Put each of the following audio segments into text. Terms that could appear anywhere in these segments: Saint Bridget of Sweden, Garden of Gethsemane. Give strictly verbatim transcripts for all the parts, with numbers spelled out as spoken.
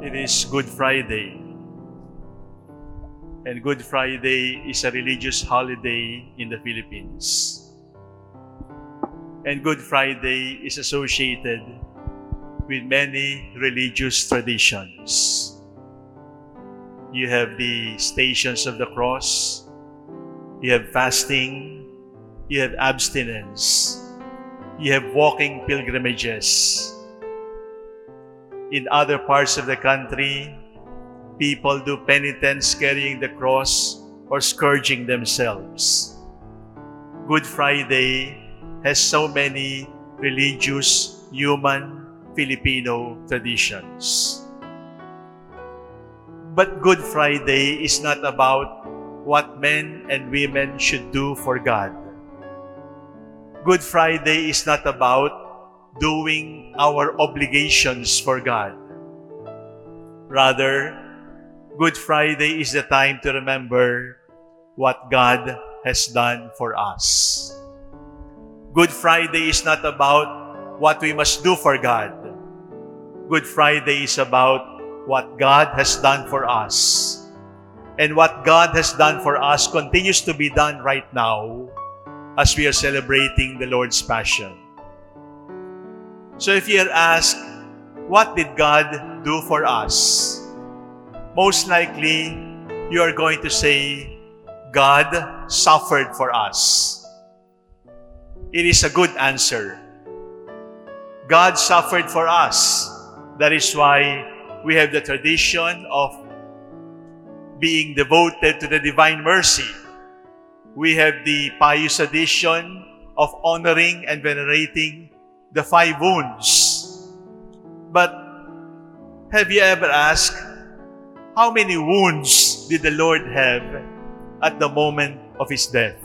It is Good Friday. And Good Friday is a religious holiday in the Philippines. And Good Friday is associated with many religious traditions. You have the Stations of the Cross, you have fasting, you have abstinence, you have walking pilgrimages. In other parts of the country, people do penitence carrying the cross or scourging themselves. Good Friday has so many religious, human, Filipino traditions. But Good Friday is not about what men and women should do for God. Good Friday is not about doing our obligations for God. Rather, Good Friday is the time to remember what God has done for us. Good Friday is not about what we must do for God. Good Friday is about what God has done for us. And what God has done for us continues to be done right now as we are celebrating the Lord's Passion. So if you are asked, what did God do for us? Most likely, you are going to say, God suffered for us. It is a good answer. God suffered for us. That is why we have the tradition of being devoted to the divine mercy. We have the pious tradition of honoring and venerating the five wounds. But have you ever asked, how many wounds did the Lord have at the moment of his death?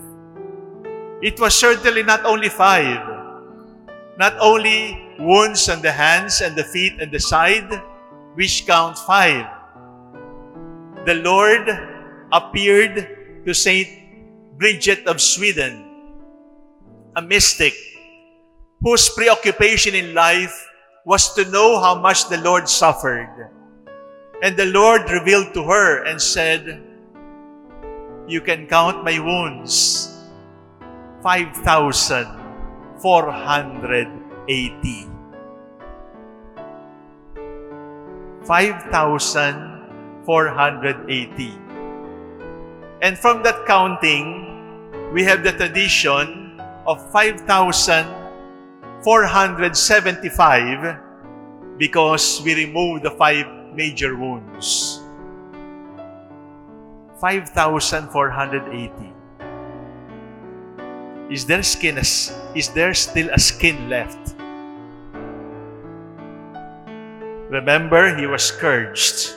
It was certainly not only five. Not only wounds on the hands and the feet and the side, which count five. The Lord appeared to Saint Bridget of Sweden, a mystic whose preoccupation in life was to know how much the Lord suffered. And the Lord revealed to her and said, you can count my wounds, five thousand four hundred eighty. five thousand four hundred eighty. And from that counting, we have the tradition of five thousand four hundred seventy-five, because we remove the five major wounds. five thousand four hundred eighty. Is there skin? Is there still a skin left? Remember, he was scourged.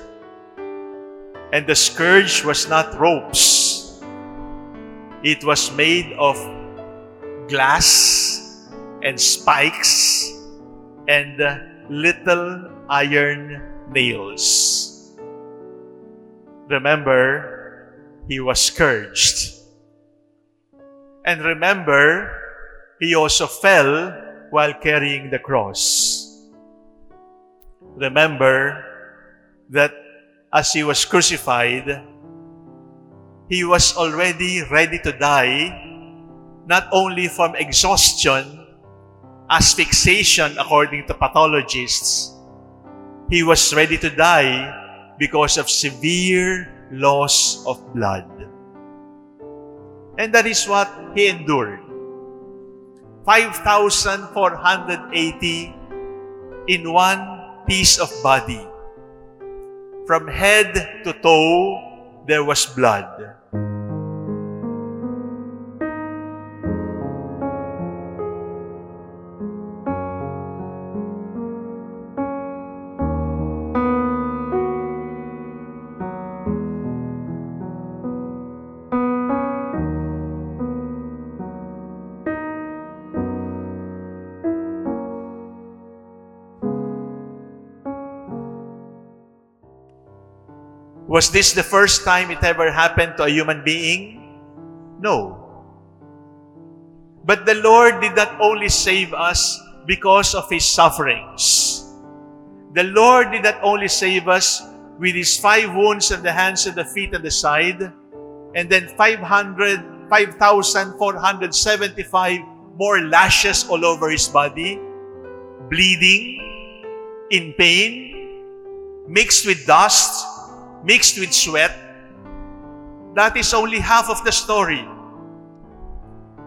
And the scourge was not ropes. It was made of glass and spikes, and little iron nails. Remember, he was scourged. And remember, he also fell while carrying the cross. Remember that as he was crucified, he was already ready to die, not only from exhaustion, asphyxiation, according to pathologists. He was ready to die because of severe loss of blood. And that is what he endured. five thousand four hundred eighty in one piece of body. From head to toe, there was blood. Was this the first time it ever happened to a human being? No. But the Lord did not only save us because of his sufferings. The Lord did not only save us with His five wounds on the hands and the feet and the side, and then five thousand four hundred seventy-five more lashes all over His body, bleeding, in pain, mixed with dust, mixed with sweat. That is only half of the story.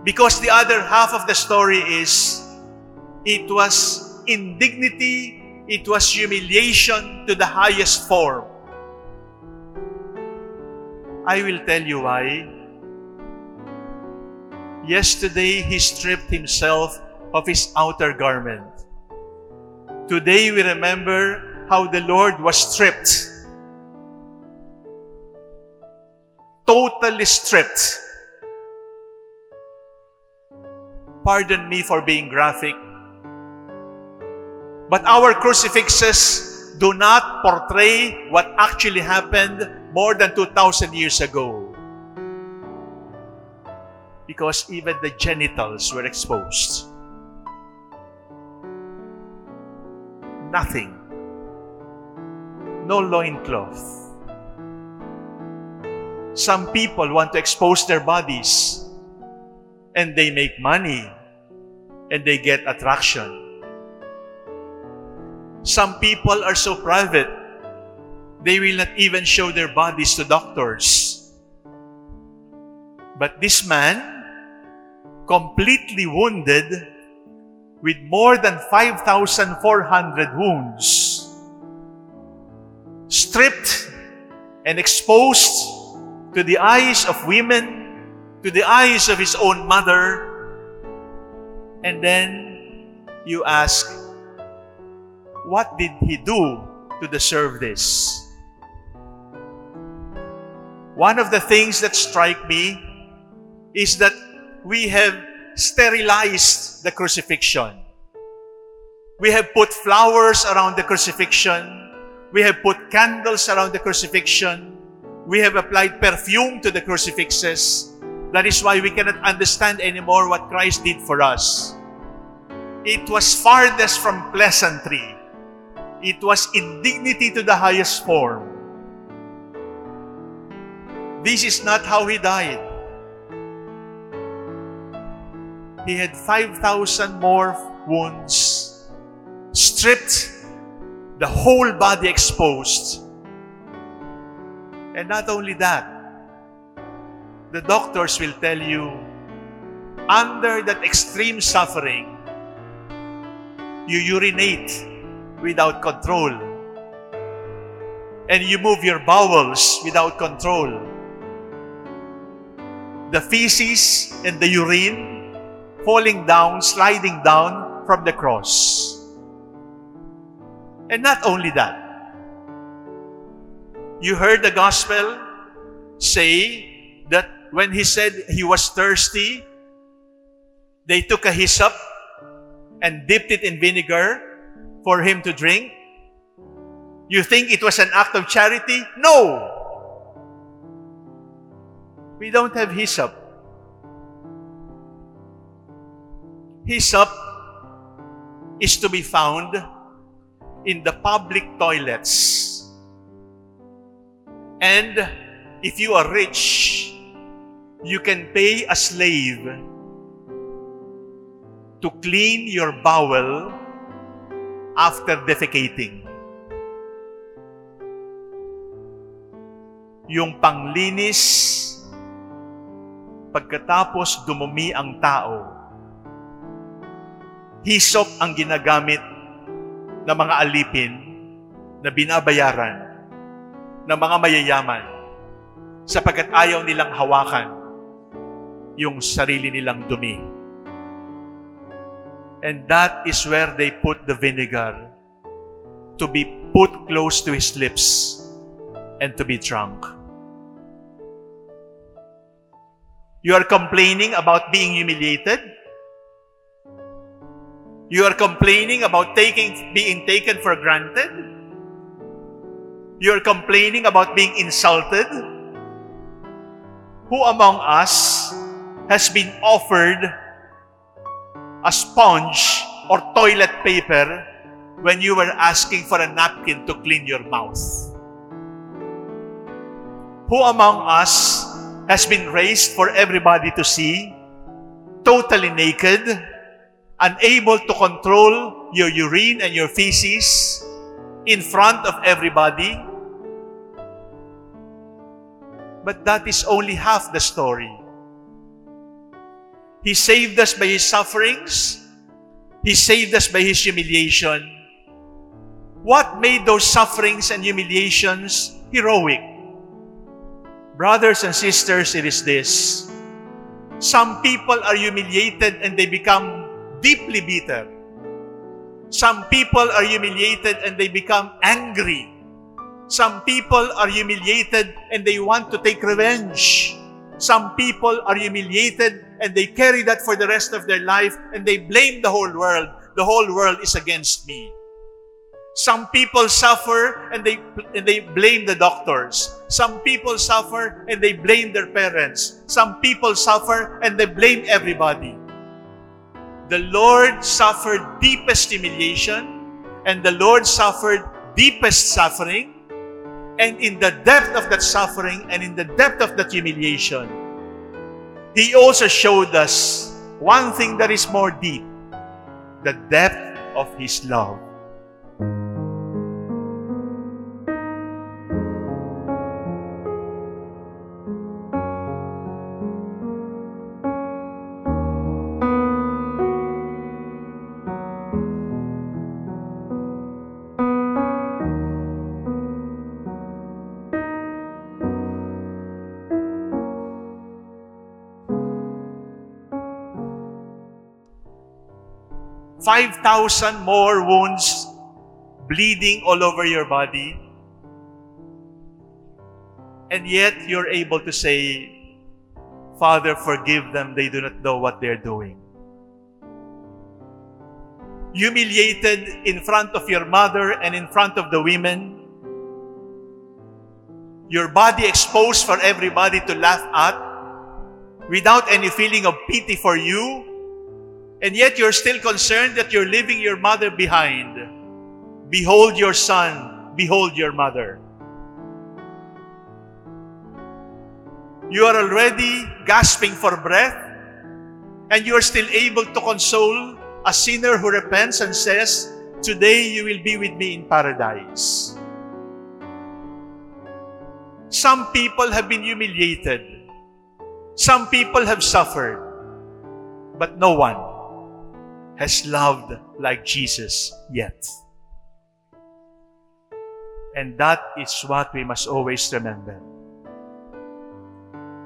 Because the other half of the story is, it was indignity, it was humiliation to the highest form. I will tell you why. Yesterday, He stripped Himself of His outer garment. Today, we remember how the Lord was stripped. Totally stripped. Pardon me for being graphic, but our crucifixes do not portray what actually happened more than two thousand years ago. Because even the genitals were exposed. Nothing. No loincloth. Some people want to expose their bodies, and they make money, and they get attraction. Some people are so private, they will not even show their bodies to doctors. But this man, completely wounded, with more than five thousand four hundred wounds, stripped and exposed to the eyes of women, to the eyes of his own mother. And then you ask, what did he do to deserve this? One of the things that strike me is that we have sterilized the crucifixion. We have put flowers around the crucifixion. We have put candles around the crucifixion. We have applied perfume to the crucifixes. That is why we cannot understand anymore what Christ did for us. It was farthest from pleasantry. It was indignity to the highest form. This is not how He died. He had five thousand more wounds, stripped, the whole body exposed. And not only that, the doctors will tell you, under that extreme suffering, you urinate without control. And you move your bowels without control. The feces and the urine falling down, sliding down from the cross. And not only that, you heard the gospel say that when He said He was thirsty, they took a hyssop and dipped it in vinegar for Him to drink. You think it was an act of charity? No! We don't have hyssop. Hyssop is to be found in the public toilets. And if you are rich, you can pay a slave to clean your bowel after defecating. Yung panglinis, pagkatapos dumumi ang tao, hisop ang ginagamit ng mga alipin na binabayaran ng mga mayayaman sapagkat ayaw nilang hawakan yung sarili nilang dumi. And that is where they put the vinegar to be put close to His lips and to be drunk. You are complaining about being humiliated. You are complaining about taking, being taken for granted. You are complaining about being insulted. Who among us has been offered a sponge or toilet paper when you were asking for a napkin to clean your mouth? Who among us has been raised for everybody to see, totally naked, unable to control your urine and your feces in front of everybody? But that is only half the story. He saved us by His sufferings. He saved us by His humiliation. What made those sufferings and humiliations heroic? Brothers and sisters, it is this. Some people are humiliated and they become deeply bitter. Some people are humiliated and they become angry. Some people are humiliated and they want to take revenge. Some people are humiliated and they carry that for the rest of their life and they blame the whole world. The whole world is against me. Some people suffer and they and they blame the doctors. Some people suffer and they blame their parents. Some people suffer and they blame everybody. The Lord suffered deepest humiliation and the Lord suffered deepest suffering. And in the depth of that suffering and in the depth of that humiliation, He also showed us one thing that is more deep, the depth of His love. five thousand more wounds bleeding all over your body. And yet you're able to say, Father, forgive them. They do not know what they're doing. Humiliated in front of your mother and in front of the women. Your body exposed for everybody to laugh at without any feeling of pity for you. And yet you're still concerned that you're leaving your mother behind. Behold your son, behold your mother. You are already gasping for breath, and you are still able to console a sinner who repents and says, today you will be with me in paradise. Some people have been humiliated. Some people have suffered. But no one has loved like Jesus yet. And that is what we must always remember.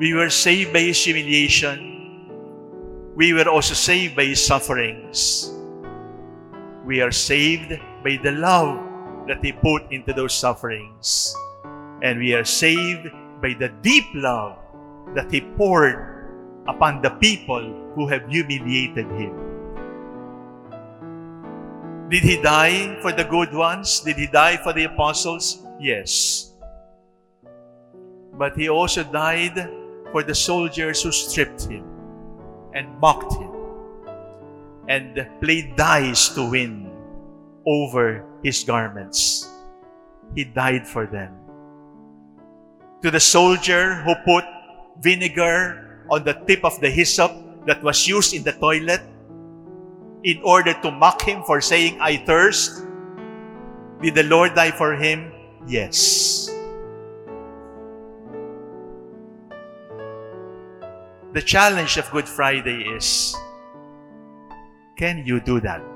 We were saved by His humiliation. We were also saved by His sufferings. We are saved by the love that He put into those sufferings. And we are saved by the deep love that He poured upon the people who have humiliated Him. Did He die for the good ones? Did He die for the apostles? Yes. But He also died for the soldiers who stripped Him and mocked Him and played dice to win over His garments. He died for them. To the soldier who put vinegar on the tip of the hyssop that was used in the toilet, in order to mock Him for saying, I thirst. Did the Lord die for him? Yes. The challenge of Good Friday is, can you do that?